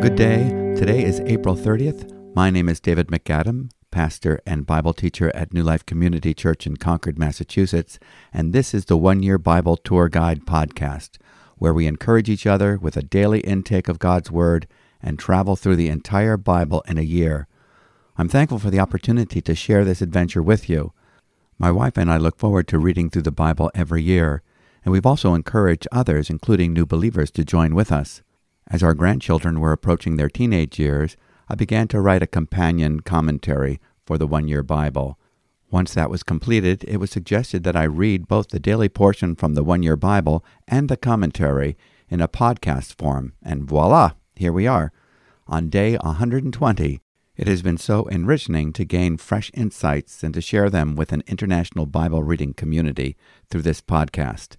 Good day. Today is April 30th. My name is David McAdam, pastor and Bible teacher at New Life Community Church in Concord, Massachusetts, and this is the One Year Bible Tour Guide podcast, where we encourage each other with a daily intake of God's Word and travel through the entire Bible in a year. I'm thankful for the opportunity to share this adventure with you. My wife and I look forward to reading through the Bible every year, and we've also encouraged others, including new believers, to join with us. As our grandchildren were approaching their teenage years, I began to write a companion commentary for the One Year Bible. Once that was completed, it was suggested that I read both the daily portion from the One Year Bible and the commentary in a podcast form, and voila, here we are. On day 120, it has been so enriching to gain fresh insights and to share them with an international Bible reading community through this podcast.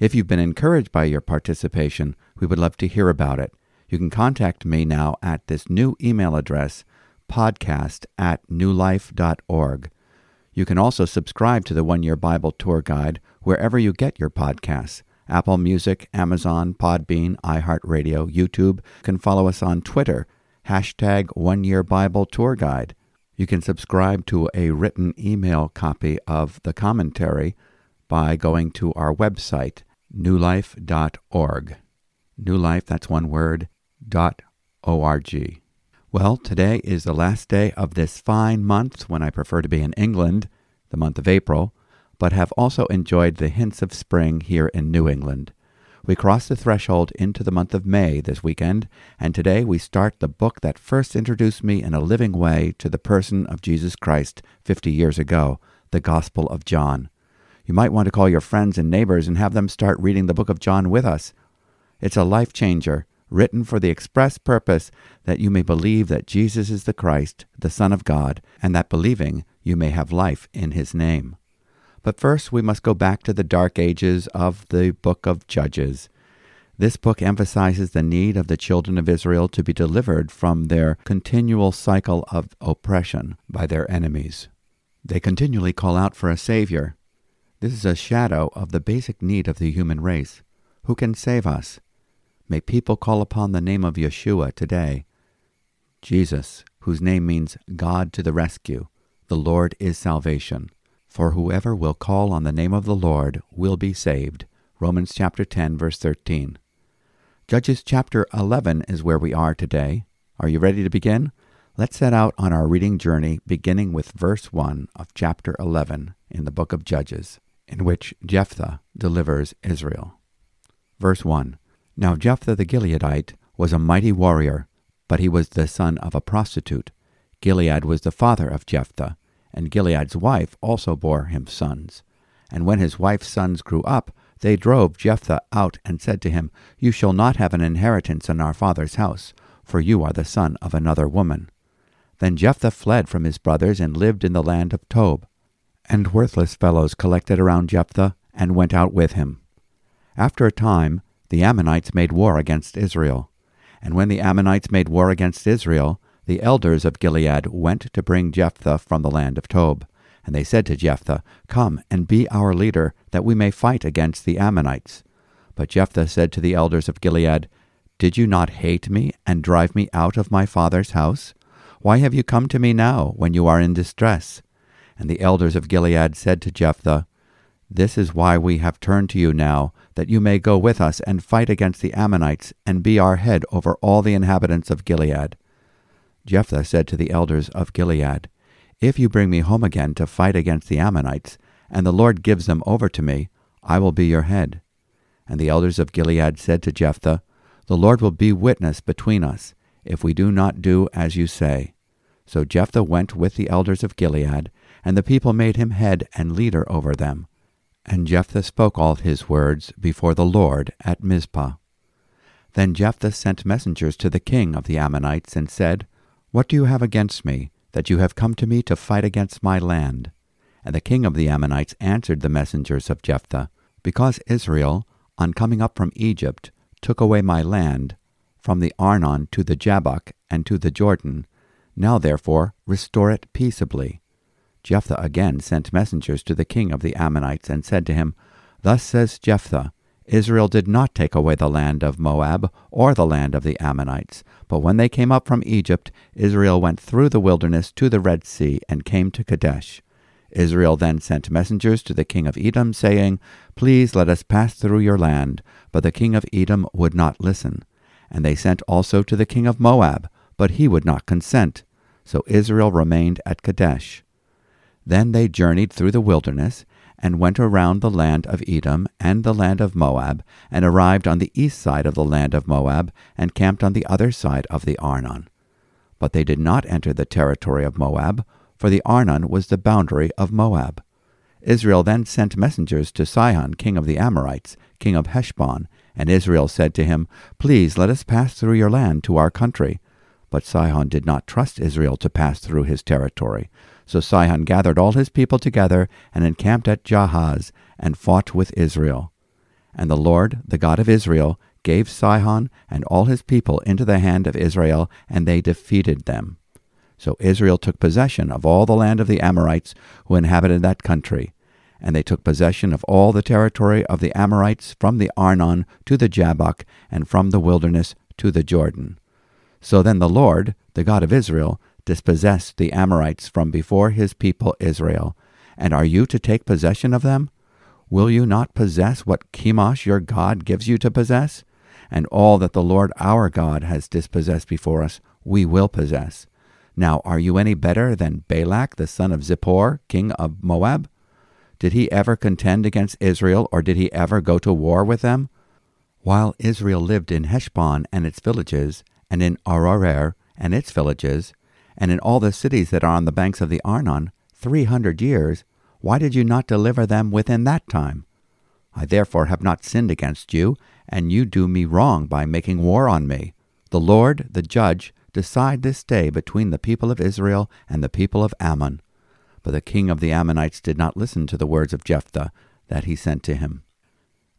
If you've been encouraged by your participation, we would love to hear about it. You can contact me now at this new email address, podcast@newlife.org. You can also subscribe to the One Year Bible Tour Guide wherever you get your podcasts: Apple Music, Amazon, Podbean, iHeartRadio, YouTube. You can follow us on Twitter, #OneYearBibleTourGuide. You can subscribe to a written email copy of the commentary by going to our website, newlife.org. New Life, that's one word, .org. Well, today is the last day of this fine month when I prefer to be in England, the month of April, but have also enjoyed the hints of spring here in New England. We cross the threshold into the month of May this weekend, and today we start the book that first introduced me in a living way to the person of Jesus Christ 50 years ago, the Gospel of John. You might want to call your friends and neighbors and have them start reading the book of John with us. It's a life changer, written for the express purpose that you may believe that Jesus is the Christ, the Son of God, and that believing you may have life in his name. But first, we must go back to the dark ages of the book of Judges. This book emphasizes the need of the children of Israel to be delivered from their continual cycle of oppression by their enemies. They continually call out for a Savior. This is a shadow of the basic need of the human race. Who can save us? May people call upon the name of Yeshua today. Jesus, whose name means God to the rescue, the Lord is salvation. For whoever will call on the name of the Lord will be saved. Romans chapter 10, verse 13. Judges chapter 11 is where we are today. Are you ready to begin? Let's set out on our reading journey, beginning with verse 1 of chapter 11 in the book of Judges, in which Jephthah delivers Israel. Verse 1. Now Jephthah the Gileadite was a mighty warrior, but he was the son of a prostitute. Gilead was the father of Jephthah, and Gilead's wife also bore him sons. And when his wife's sons grew up, they drove Jephthah out and said to him, You shall not have an inheritance in our father's house, for you are the son of another woman. Then Jephthah fled from his brothers and lived in the land of Tob. And worthless fellows collected around Jephthah and went out with him. After a time, the Ammonites made war against Israel. And when the Ammonites made war against Israel, the elders of Gilead went to bring Jephthah from the land of Tob. And they said to Jephthah, Come and be our leader, that we may fight against the Ammonites. But Jephthah said to the elders of Gilead, Did you not hate me and drive me out of my father's house? Why have you come to me now, when you are in distress? And the elders of Gilead said to Jephthah, This is why we have turned to you now, that you may go with us and fight against the Ammonites and be our head over all the inhabitants of Gilead. Jephthah said to the elders of Gilead, If you bring me home again to fight against the Ammonites, and the Lord gives them over to me, I will be your head. And the elders of Gilead said to Jephthah, The Lord will be witness between us, if we do not do as you say. So Jephthah went with the elders of Gilead, and the people made him head and leader over them. And Jephthah spoke all his words before the Lord at Mizpah. Then Jephthah sent messengers to the king of the Ammonites and said, What do you have against me, that you have come to me to fight against my land? And the king of the Ammonites answered the messengers of Jephthah, Because Israel, on coming up from Egypt, took away my land, from the Arnon to the Jabbok and to the Jordan, now therefore restore it peaceably. Jephthah again sent messengers to the king of the Ammonites and said to him, Thus says Jephthah, Israel did not take away the land of Moab or the land of the Ammonites, but when they came up from Egypt, Israel went through the wilderness to the Red Sea and came to Kadesh. Israel then sent messengers to the king of Edom, saying, "Please let us pass through your land," but the king of Edom would not listen. And they sent also to the king of Moab, but he would not consent. So Israel remained at Kadesh. Then they journeyed through the wilderness, and went around the land of Edom and the land of Moab, and arrived on the east side of the land of Moab, and camped on the other side of the Arnon. But they did not enter the territory of Moab, for the Arnon was the boundary of Moab. Israel then sent messengers to Sihon, king of the Amorites, king of Heshbon, and Israel said to him, "Please let us pass through your land to our country." But Sihon did not trust Israel to pass through his territory. So Sihon gathered all his people together and encamped at Jahaz and fought with Israel. And the Lord, the God of Israel, gave Sihon and all his people into the hand of Israel, and they defeated them. So Israel took possession of all the land of the Amorites who inhabited that country. And they took possession of all the territory of the Amorites from the Arnon to the Jabbok and from the wilderness to the Jordan. So then the Lord, the God of Israel, dispossessed the Amorites from before his people Israel. And are you to take possession of them? Will you not possess what Chemosh your God gives you to possess? And all that the Lord our God has dispossessed before us, we will possess. Now are you any better than Balak the son of Zippor, king of Moab? Did he ever contend against Israel, or did he ever go to war with them? While Israel lived in Heshbon and its villages, and in Arorer and its villages, and in all the cities that are on the banks of the Arnon, 300 years, why did you not deliver them within that time? I therefore have not sinned against you, and you do me wrong by making war on me. The Lord, the judge, decide this day between the people of Israel and the people of Ammon. But the king of the Ammonites did not listen to the words of Jephthah that he sent to him.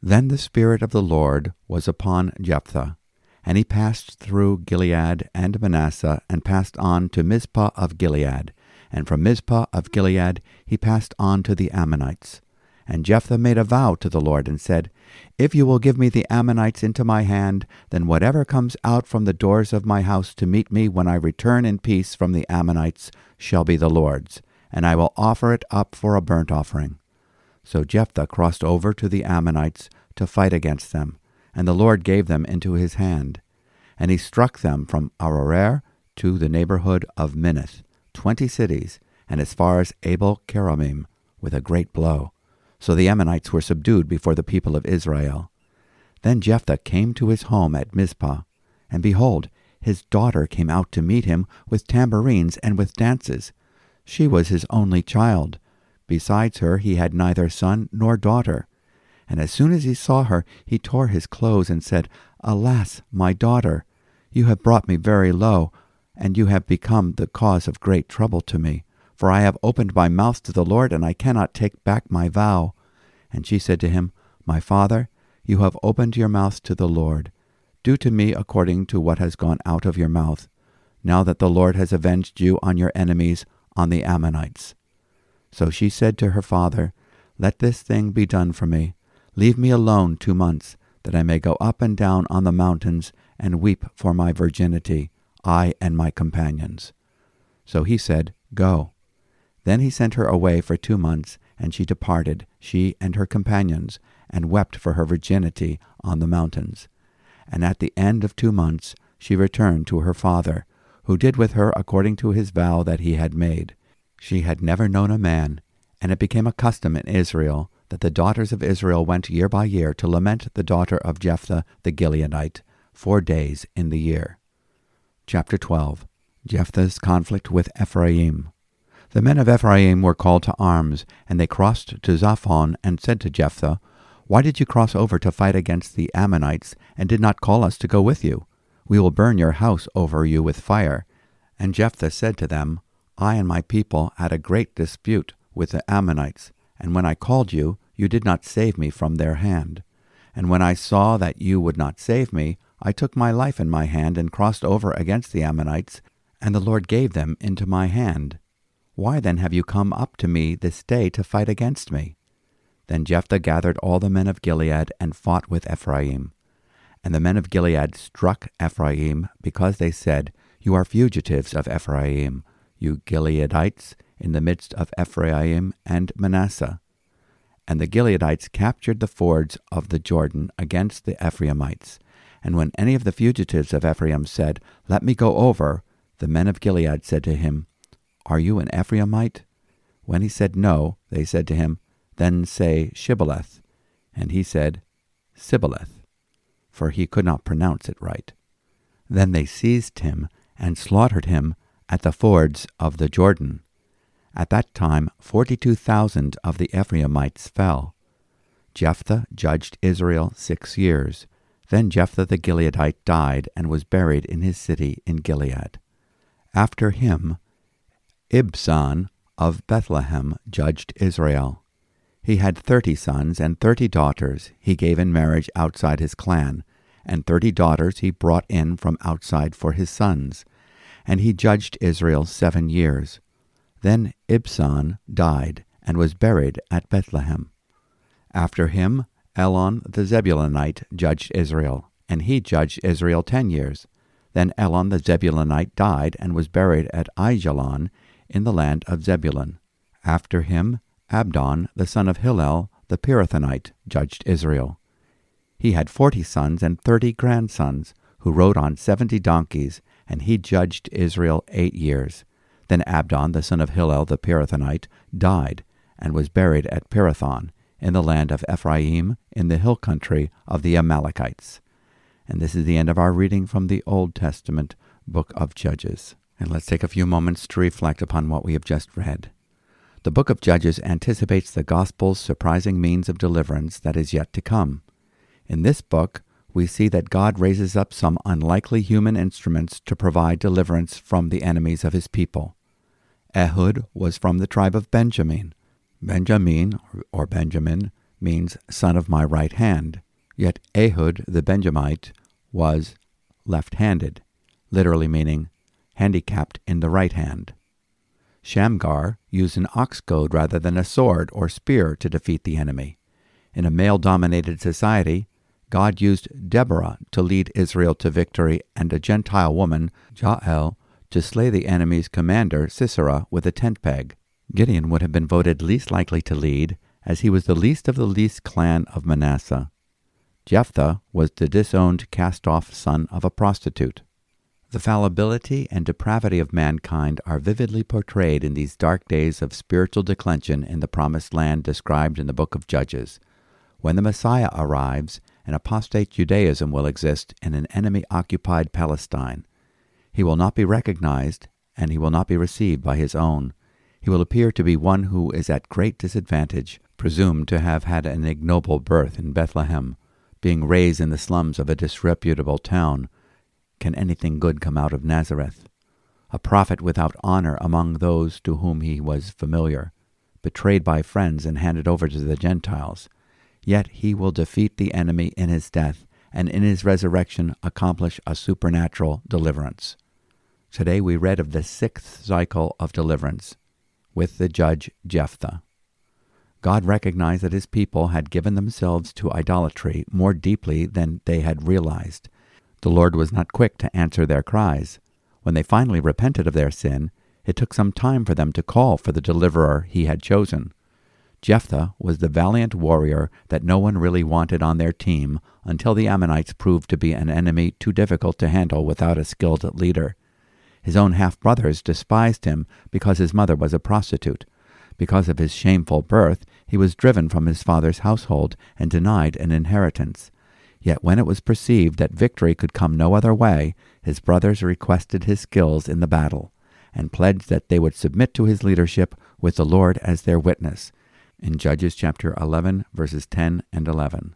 Then the Spirit of the Lord was upon Jephthah, and he passed through Gilead and Manasseh, and passed on to Mizpah of Gilead. And from Mizpah of Gilead he passed on to the Ammonites. And Jephthah made a vow to the Lord, and said, "If you will give me the Ammonites into my hand, then whatever comes out from the doors of my house to meet me when I return in peace from the Ammonites shall be the Lord's, and I will offer it up for a burnt offering." So Jephthah crossed over to the Ammonites to fight against them, and the Lord gave them into his hand. And he struck them from Arorer to the neighborhood of Minnith, 20 cities, and as far as Abel-Keramim, with a great blow. So the Ammonites were subdued before the people of Israel. Then Jephthah came to his home at Mizpah, and behold, his daughter came out to meet him with tambourines and with dances. She was his only child. Besides her he had neither son nor daughter. And as soon as he saw her, he tore his clothes and said, "Alas, my daughter, you have brought me very low, and you have become the cause of great trouble to me. For I have opened my mouth to the Lord, and I cannot take back my vow." And she said to him, "My father, you have opened your mouth to the Lord. Do to me according to what has gone out of your mouth, now that the Lord has avenged you on your enemies, on the Ammonites." So she said to her father, "Let this thing be done for me. Leave me alone 2 months, that I may go up and down on the mountains and weep for my virginity, I and my companions." So he said, "Go." Then he sent her away for 2 months, and she departed, she and her companions, and wept for her virginity on the mountains. And at the end of 2 months she returned to her father, who did with her according to his vow that he had made. She had never known a man, and it became a custom in Israel that the daughters of Israel went year by year to lament the daughter of Jephthah the Gileadite 4 days in the year. Chapter 12. Jephthah's conflict with Ephraim. The men of Ephraim were called to arms, and they crossed to Zaphon and said to Jephthah, "Why did you cross over to fight against the Ammonites, and did not call us to go with you? We will burn your house over you with fire." And Jephthah said to them, "I and my people had a great dispute with the Ammonites, and when I called you, you did not save me from their hand. And when I saw that you would not save me, I took my life in my hand and crossed over against the Ammonites, and the Lord gave them into my hand. Why then have you come up to me this day to fight against me?" Then Jephthah gathered all the men of Gilead and fought with Ephraim. And the men of Gilead struck Ephraim, because they said, You are fugitives of Ephraim, you Gileadites, in the midst of Ephraim and Manasseh. And the Gileadites captured the fords of the Jordan against the Ephraimites. And when any of the fugitives of Ephraim said, Let me go over, the men of Gilead said to him, Are you an Ephraimite? When he said no, they said to him, Then say Shibboleth. And he said, Sibboleth, for he could not pronounce it right. Then they seized him and slaughtered him at the fords of the Jordan. At that time 42,000 of the Ephraimites fell. Jephthah judged Israel 6 years. Then Jephthah the Gileadite died and was buried in his city in Gilead. After him, Ibzan of Bethlehem judged Israel. He had 30 sons and 30 daughters he gave in marriage outside his clan, and 30 daughters he brought in from outside for his sons. And he judged Israel 7 years. Then Ibzan died and was buried at Bethlehem. After him, Elon the Zebulunite judged Israel, and he judged Israel 10 years. Then Elon the Zebulunite died and was buried at Ajalon in the land of Zebulun. After him, Abdon, the son of Hillel, the Pirithonite, judged Israel. He had 40 sons and 30 grandsons, who rode on 70 donkeys, and he judged Israel 8 years. Then Abdon, the son of Hillel the Pirithonite, died, and was buried at Pirithon, in the land of Ephraim, in the hill country of the Amalekites. And this is the end of our reading from the Old Testament book of Judges. And let's take a few moments to reflect upon what we have just read. The book of Judges anticipates the Gospel's surprising means of deliverance that is yet to come. In this book, we see that God raises up some unlikely human instruments to provide deliverance from the enemies of his people. Ehud was from the tribe of Benjamin. Benjamin means son of my right hand. Yet Ehud the Benjamite was left-handed, literally meaning handicapped in the right hand. Shamgar used an ox goad rather than a sword or spear to defeat the enemy. In a male-dominated society, God used Deborah to lead Israel to victory and a Gentile woman, Jael, to slay the enemy's commander, Sisera, with a tent peg. Gideon would have been voted least likely to lead, as he was the least of the least clan of Manasseh. Jephthah was the disowned, cast-off son of a prostitute. The fallibility and depravity of mankind are vividly portrayed in these dark days of spiritual declension in the promised land described in the book of Judges. When the Messiah arrives, an apostate Judaism will exist in an enemy-occupied Palestine. He will not be recognized, and he will not be received by his own. He will appear to be one who is at great disadvantage, presumed to have had an ignoble birth in Bethlehem, being raised in the slums of a disreputable town. Can anything good come out of Nazareth? A prophet without honor among those to whom he was familiar, betrayed by friends and handed over to the Gentiles. Yet he will defeat the enemy in his death, and in his resurrection accomplish a supernatural deliverance. Today we read of the 6th cycle of deliverance, with the judge Jephthah. God recognized that his people had given themselves to idolatry more deeply than they had realized. The Lord was not quick to answer their cries. When they finally repented of their sin, it took some time for them to call for the deliverer he had chosen. Jephthah was the valiant warrior that no one really wanted on their team until the Ammonites proved to be an enemy too difficult to handle without a skilled leader. His own half-brothers despised him because his mother was a prostitute. Because of his shameful birth, he was driven from his father's household and denied an inheritance. Yet when it was perceived that victory could come no other way, his brothers requested his skills in the battle and pledged that they would submit to his leadership with the Lord as their witness. In Judges chapter 11, verses 10 and 11.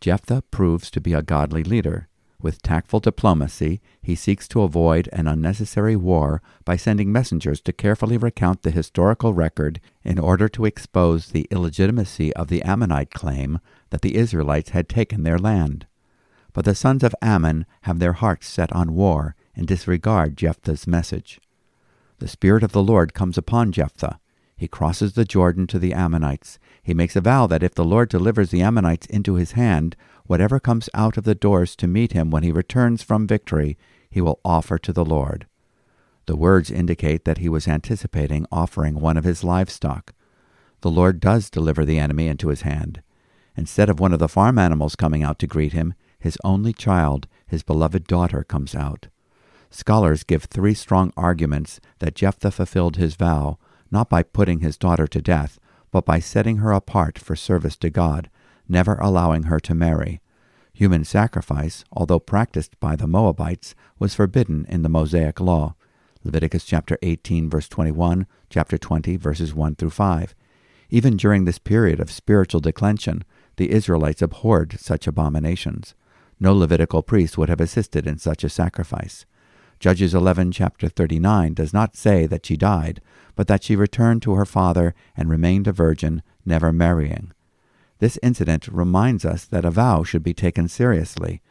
Jephthah proves to be a godly leader. With tactful diplomacy, he seeks to avoid an unnecessary war by sending messengers to carefully recount the historical record in order to expose the illegitimacy of the Ammonite claim that the Israelites had taken their land. But the sons of Ammon have their hearts set on war and disregard Jephthah's message. The Spirit of the Lord comes upon Jephthah. He crosses the Jordan to the Ammonites. He makes a vow that if the Lord delivers the Ammonites into his hand, whatever comes out of the doors to meet him when he returns from victory, he will offer to the Lord. The words indicate that he was anticipating offering one of his livestock. The Lord does deliver the enemy into his hand. Instead of one of the farm animals coming out to greet him, his only child, his beloved daughter, comes out. Scholars give three strong arguments that Jephthah fulfilled his vow, not by putting his daughter to death, but by setting her apart for service to God, never allowing her to marry. Human sacrifice, although practiced by the Moabites, was forbidden in the Mosaic Law. Leviticus chapter 18, verse 21, chapter 20, verses 1 through 5. Even during this period of spiritual declension, the Israelites abhorred such abominations. No Levitical priest would have assisted in such a sacrifice. Judges 11, chapter 39 does not say that she died, but that she returned to her father and remained a virgin, never marrying. This incident reminds us that a vow should be taken seriously.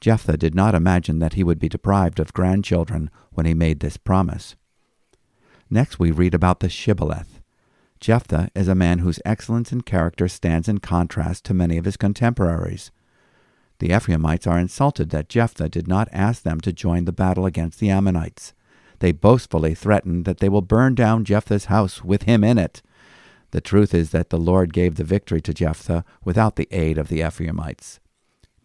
Jephthah did not imagine that he would be deprived of grandchildren when he made this promise. Next we read about the Shibboleth. Jephthah is a man whose excellence in character stands in contrast to many of his contemporaries. The Ephraimites are insulted that Jephthah did not ask them to join the battle against the Ammonites. They boastfully threaten that they will burn down Jephthah's house with him in it. The truth is that the Lord gave the victory to Jephthah without the aid of the Ephraimites.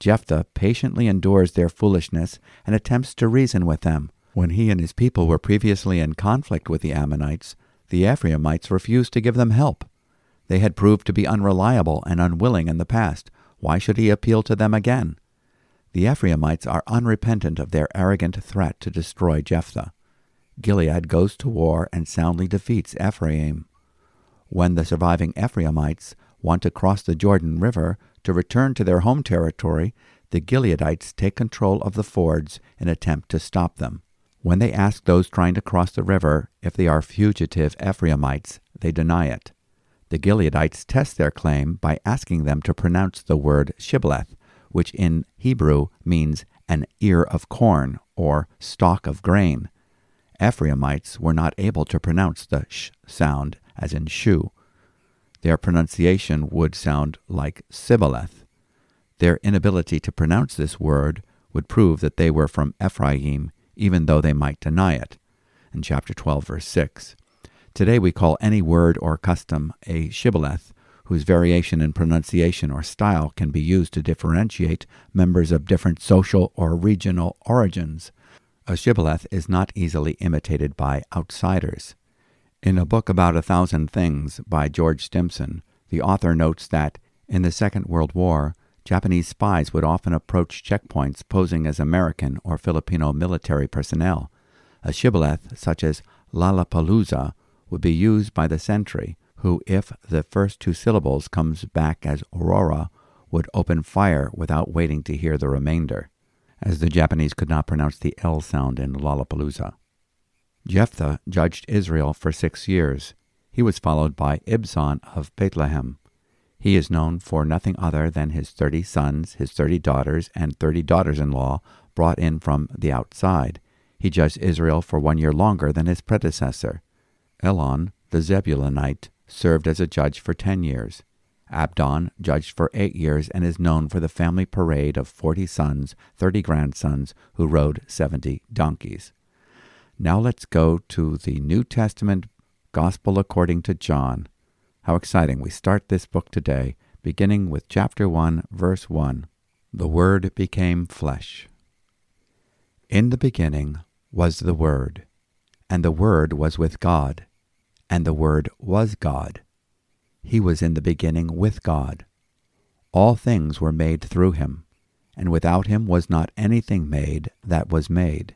Jephthah patiently endures their foolishness and attempts to reason with them. When he and his people were previously in conflict with the Ammonites, the Ephraimites refused to give them help. They had proved to be unreliable and unwilling in the past. Why should he appeal to them again? The Ephraimites are unrepentant of their arrogant threat to destroy Jephthah. Gilead goes to war and soundly defeats Ephraim. When the surviving Ephraimites want to cross the Jordan River to return to their home territory, the Gileadites take control of the fords in an attempt to stop them. When they ask those trying to cross the river if they are fugitive Ephraimites, they deny it. The Gileadites test their claim by asking them to pronounce the word Shibboleth, which in Hebrew means an ear of corn or stalk of grain. Ephraimites were not able to pronounce the sh sound, as in shoe. Their pronunciation would sound like Sibboleth. Their inability to pronounce this word would prove that they were from Ephraim, even though they might deny it. In chapter 12, verse 6. Today we call any word or custom a shibboleth, whose variation in pronunciation or style can be used to differentiate members of different social or regional origins. A shibboleth is not easily imitated by outsiders. In a book about 1,000 Things by George Stimson, the author notes that, in the Second World War, Japanese spies would often approach checkpoints posing as American or Filipino military personnel. A shibboleth, such as lalapalooza, would be used by the sentry, who, if the first two syllables comes back as Arorer, would open fire without waiting to hear the remainder, as the Japanese could not pronounce the L sound in lalapalooza. Jephthah judged Israel for 6 years. He was followed by Ibzan of Bethlehem. He is known for nothing other than his 30 sons, his 30 daughters, and 30 daughters-in-law brought in from the outside. He judged Israel for 1 year longer than his predecessor. Elon, the Zebulunite, served as a judge for 10 years. Abdon judged for 8 years and is known for the family parade of 40 sons, 30 grandsons, who rode 70 donkeys. Now let's go to the New Testament Gospel according to John. How exciting. We start this book today, beginning with chapter 1, verse 1. The Word became flesh. In the beginning was the Word, and the Word was with God, and the Word was God. He was in the beginning with God. All things were made through him, and without him was not anything made that was made.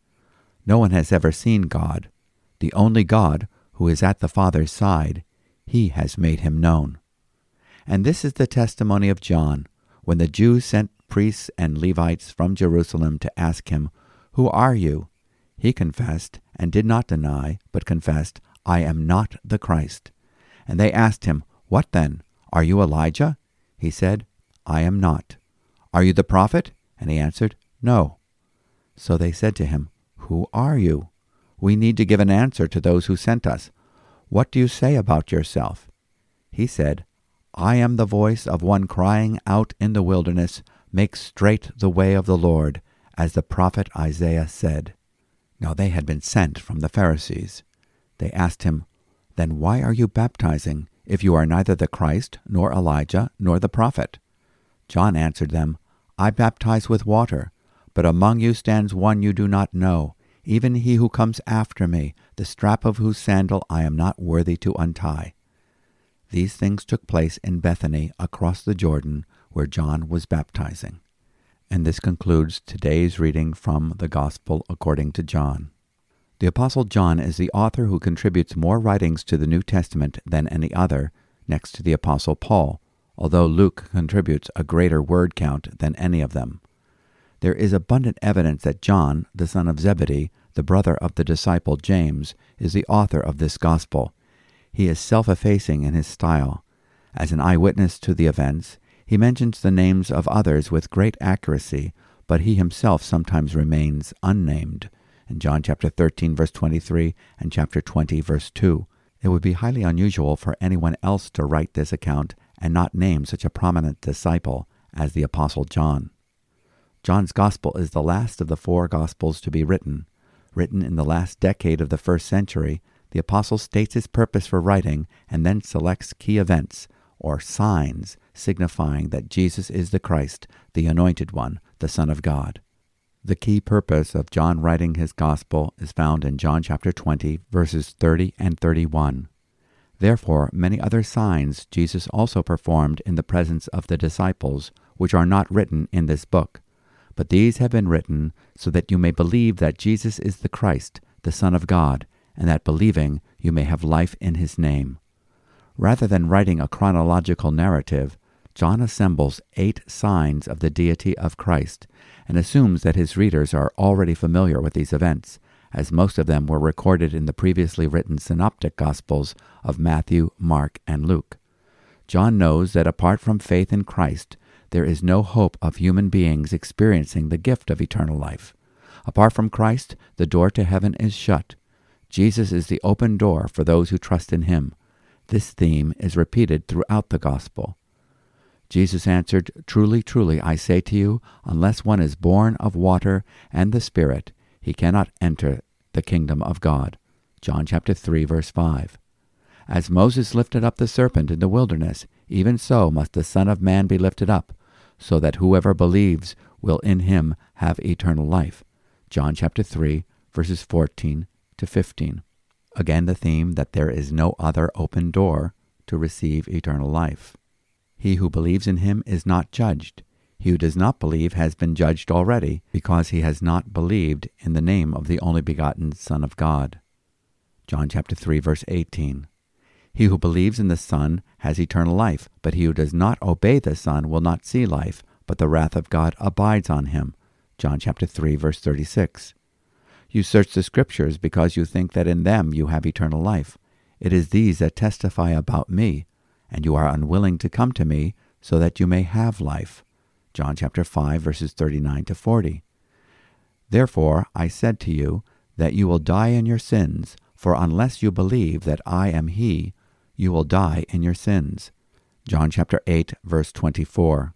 No one has ever seen God, the only God who is at the Father's side, he has made him known. And this is the testimony of John, when the Jews sent priests and Levites from Jerusalem to ask him, Who are you? He confessed, and did not deny, but confessed, I am not the Christ. And they asked him, What then? Are you Elijah? He said, I am not. Are you the prophet? And he answered, No. So they said to him, Who are you? We need to give an answer to those who sent us. What do you say about yourself? He said, I am the voice of one crying out in the wilderness, Make straight the way of the Lord, as the prophet Isaiah said. Now they had been sent from the Pharisees. They asked him, Then why are you baptizing, if you are neither the Christ, nor Elijah, nor the prophet? John answered them, I baptize with water, but among you stands one you do not know, even he who comes after me, the strap of whose sandal I am not worthy to untie. These things took place in Bethany across the Jordan, where John was baptizing. And this concludes today's reading from the Gospel according to John. The Apostle John is the author who contributes more writings to the New Testament than any other, next to the Apostle Paul, although Luke contributes a greater word count than any of them. There is abundant evidence that John, the son of Zebedee, the brother of the disciple James, is the author of this Gospel. He is self-effacing in his style. As an eyewitness to the events, he mentions the names of others with great accuracy, but he himself sometimes remains unnamed. In John chapter 13, verse 23, and chapter 20, verse 2. It would be highly unusual for anyone else to write this account and not name such a prominent disciple as the Apostle John. John's Gospel is the last of the four Gospels to be written. Written in the last decade of the first century, the Apostle states his purpose for writing and then selects key events, or signs, signifying that Jesus is the Christ, the Anointed One, the Son of God. The key purpose of John writing his Gospel is found in John chapter 20, verses 30 and 31. Therefore, many other signs Jesus also performed in the presence of the disciples, which are not written in this book. But these have been written so that you may believe that Jesus is the Christ, the Son of God, and that believing you may have life in his name. Rather than writing a chronological narrative, John assembles 8 signs of the deity of Christ and assumes that his readers are already familiar with these events, as most of them were recorded in the previously written synoptic Gospels of Matthew, Mark, and Luke. John knows that apart from faith in Christ, there is no hope of human beings experiencing the gift of eternal life. Apart from Christ, the door to heaven is shut. Jesus is the open door for those who trust in him. This theme is repeated throughout the Gospel. Jesus answered, Truly, truly, I say to you, unless one is born of water and the Spirit, he cannot enter the kingdom of God. John chapter 3, verse 5. As Moses lifted up the serpent in the wilderness, even so must the Son of Man be lifted up, so that whoever believes will in him have eternal life. John chapter 3, verses 14 to 15. Again the theme that there is no other open door to receive eternal life. He who believes in him is not judged. He who does not believe has been judged already, because he has not believed in the name of the only begotten Son of God. John chapter 3, verse 18. He who believes in the Son has eternal life, but he who does not obey the Son will not see life, but the wrath of God abides on him. John chapter 3, verse 36. You search the Scriptures because you think that in them you have eternal life. It is these that testify about me, and you are unwilling to come to me so that you may have life. John chapter 5, verses 39 to 40. Therefore I said to you that you will die in your sins, for unless you believe that I am he, you will die in your sins. John chapter 8, verse 24.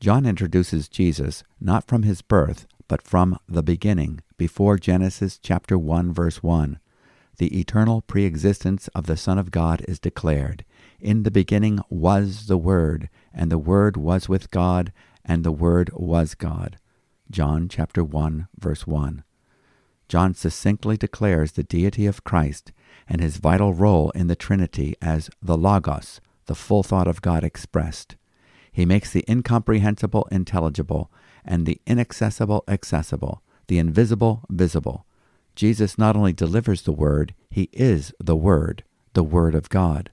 John introduces Jesus not from his birth, but from the beginning, before Genesis chapter 1, verse 1. The eternal preexistence of the Son of God is declared. In the beginning was the Word, and the Word was with God, and the Word was God. John chapter 1, verse 1. John succinctly declares the deity of Christ and his vital role in the Trinity as the Logos, the full thought of God expressed. He makes the incomprehensible intelligible and the inaccessible accessible, the invisible visible. Jesus not only delivers the Word, he is the Word of God.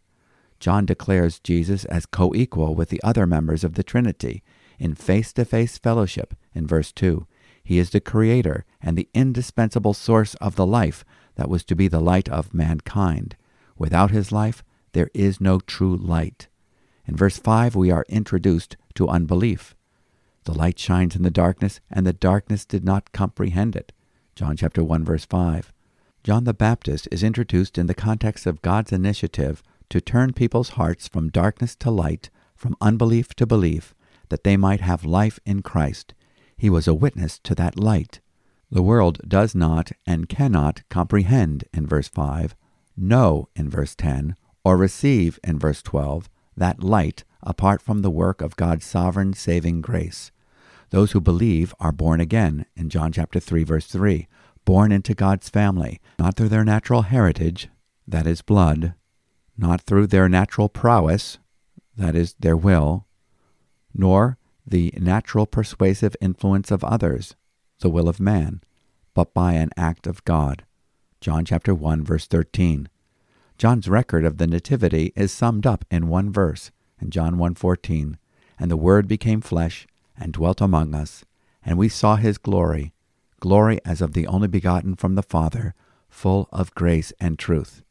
John declares Jesus as co-equal with the other members of the Trinity in face-to-face fellowship in verse 2. He is the Creator and the indispensable source of the life that was to be the light of mankind. Without his life, there is no true light. In verse 5, we are introduced to unbelief. The light shines in the darkness, and the darkness did not comprehend it. John chapter 1, verse 5. John the Baptist is introduced in the context of God's initiative to turn people's hearts from darkness to light, from unbelief to belief, that they might have life in Christ. He was a witness to that light. The world does not and cannot comprehend, in verse 5, know, in verse 10, or receive, in verse 12, that light apart from the work of God's sovereign saving grace. Those who believe are born again, in John chapter 3, verse 3, born into God's family, not through their natural heritage, that is blood, not through their natural prowess, that is their will, nor the natural persuasive influence of others, the will of man, but by an act of God. John chapter 1, verse 13. John's record of the Nativity is summed up in one verse, in John 1:14, And the Word became flesh, and dwelt among us, and we saw his glory, glory as of the only begotten from the Father, full of grace and truth.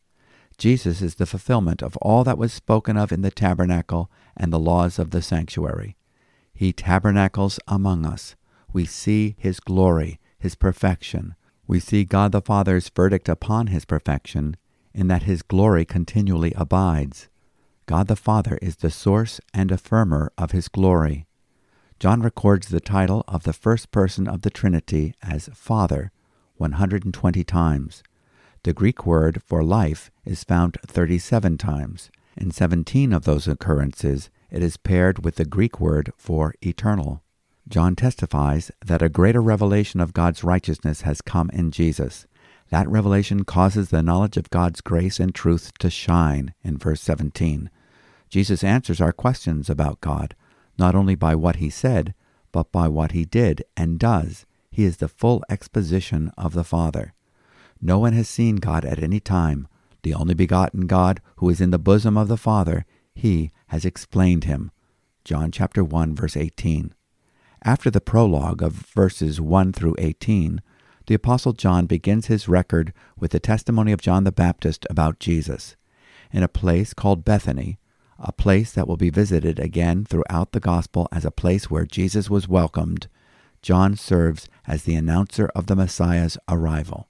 Jesus is the fulfillment of all that was spoken of in the tabernacle and the laws of the sanctuary. He tabernacles among us. We see his glory, his perfection. We see God the Father's verdict upon his perfection, in that his glory continually abides. God the Father is the source and affirmer of his glory. John records the title of the first person of the Trinity as Father 120 times. The Greek word for life is found 37 times. In 17 of those occurrences, it is paired with the Greek word for eternal. John testifies that a greater revelation of God's righteousness has come in Jesus. That revelation causes the knowledge of God's grace and truth to shine, in verse 17. Jesus answers our questions about God, not only by what he said, but by what he did and does. He is the full exposition of the Father. No one has seen God at any time. The only begotten God, who is in the bosom of the Father, he has explained him. John chapter 1, verse 18. After the prologue of verses 1 through 18, the Apostle John begins his record with the testimony of John the Baptist about Jesus. In a place called Bethany, a place that will be visited again throughout the Gospel as a place where Jesus was welcomed, John serves as the announcer of the Messiah's arrival.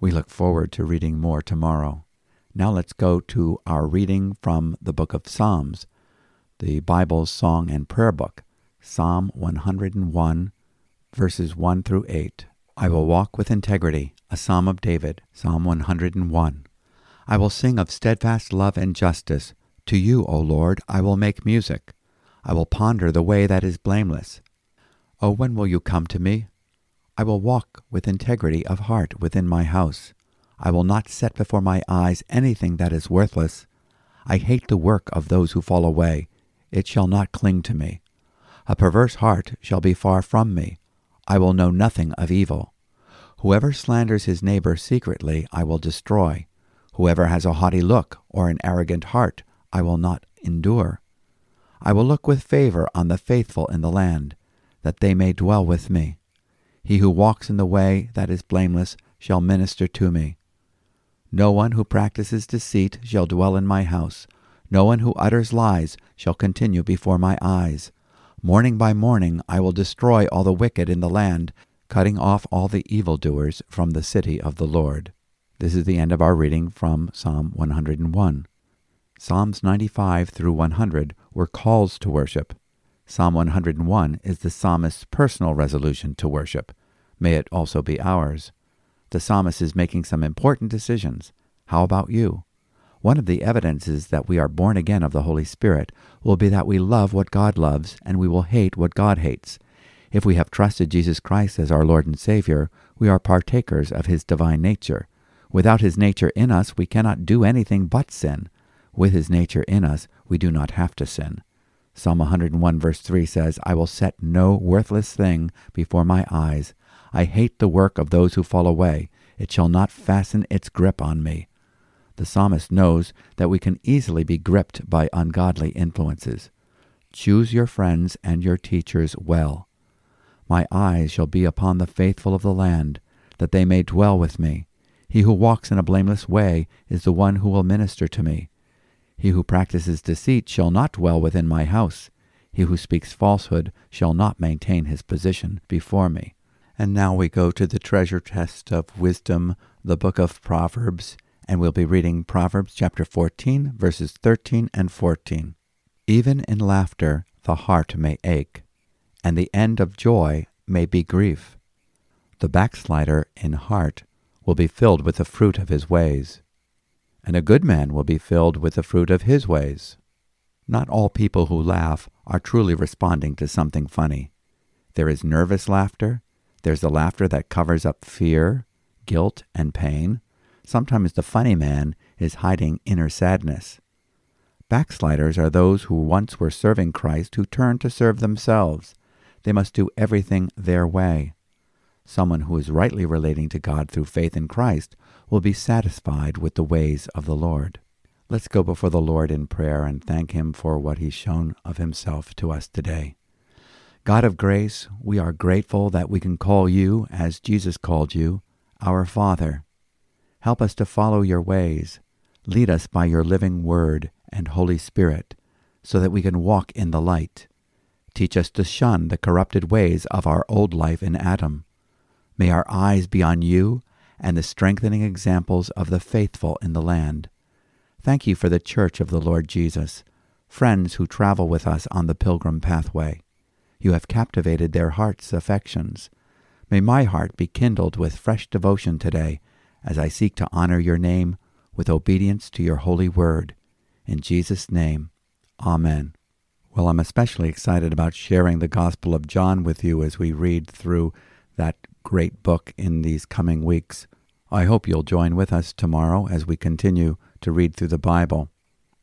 We look forward to reading more tomorrow. Now let's go to our reading from the book of Psalms, the Bible's song and prayer book, Psalm 101, verses 1 through 8. I will walk with integrity, a psalm of David, Psalm 101. I will sing of steadfast love and justice. To you, O Lord, I will make music. I will ponder the way that is blameless. O when will you come to me? I will walk with integrity of heart within my house. I will not set before my eyes anything that is worthless. I hate the work of those who fall away. It shall not cling to me. A perverse heart shall be far from me. I will know nothing of evil. Whoever slanders his neighbor secretly, I will destroy. Whoever has a haughty look or an arrogant heart, I will not endure. I will look with favor on the faithful in the land, that they may dwell with me. He who walks in the way that is blameless shall minister to me. No one who practices deceit shall dwell in my house. No one who utters lies shall continue before my eyes. Morning by morning I will destroy all the wicked in the land, cutting off all the evildoers from the city of the Lord. This is the end of our reading from Psalm 101. Psalms 95 through 100 were calls to worship. Psalm 101 is the psalmist's personal resolution to worship. May it also be ours. The psalmist is making some important decisions. How about you? One of the evidences that we are born again of the Holy Spirit will be that we love what God loves and we will hate what God hates. If we have trusted Jesus Christ as our Lord and Savior, we are partakers of His divine nature. Without His nature in us, we cannot do anything but sin. With His nature in us, we do not have to sin. Psalm 101 verse 3 says, I will set no worthless thing before my eyes. I hate the work of those who fall away. It shall not fasten its grip on me. The psalmist knows that we can easily be gripped by ungodly influences. Choose your friends and your teachers well. My eyes shall be upon the faithful of the land, that they may dwell with me. He who walks in a blameless way is the one who will minister to me. He who practices deceit shall not dwell within my house. He who speaks falsehood shall not maintain his position before me. And now we go to the treasure chest of wisdom, the book of Proverbs, and we'll be reading Proverbs chapter 14, verses 13 and 14. Even in laughter the heart may ache, and the end of joy may be grief. The backslider in heart will be filled with the fruit of his ways, and a good man will be filled with the fruit of his ways. Not all people who laugh are truly responding to something funny. There is nervous laughter. There's the laughter that covers up fear, guilt, and pain. Sometimes the funny man is hiding inner sadness. Backsliders are those who once were serving Christ who turn to serve themselves. They must do everything their way. Someone who is rightly relating to God through faith in Christ will be satisfied with the ways of the Lord. Let's go before the Lord in prayer and thank Him for what He's shown of Himself to us today. God of grace, we are grateful that we can call You, as Jesus called You, our Father. Help us to follow Your ways. Lead us by Your living Word and Holy Spirit, so that we can walk in the light. Teach us to shun the corrupted ways of our old life in Adam. May our eyes be on You and the strengthening examples of the faithful in the land. Thank You for the Church of the Lord Jesus, friends who travel with us on the pilgrim pathway. You have captivated their hearts' affections. May my heart be kindled with fresh devotion today, as I seek to honor Your name with obedience to Your holy word. In Jesus' name, Amen. Well, I'm especially excited about sharing the Gospel of John with you as we read through that great book in these coming weeks. I hope you'll join with us tomorrow as we continue to read through the Bible.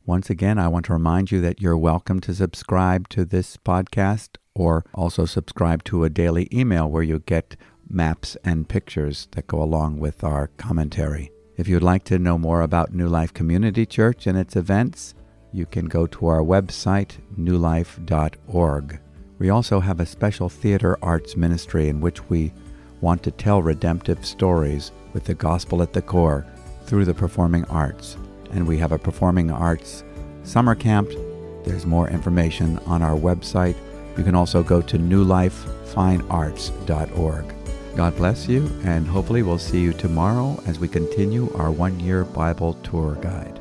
Once again, I want to remind you that you're welcome to subscribe to this podcast or also subscribe to a daily email where you get maps and pictures that go along with our commentary. If you'd like to know more about New Life Community Church and its events, you can go to our website, newlife.org. We also have a special theater arts ministry in which we want to tell redemptive stories with the gospel at the core through the performing arts. And we have a performing arts summer camp. There's more information on our website. You can also go to newlifefinearts.org. God bless you, and hopefully we'll see you tomorrow as we continue our One Year Bible Tour Guide.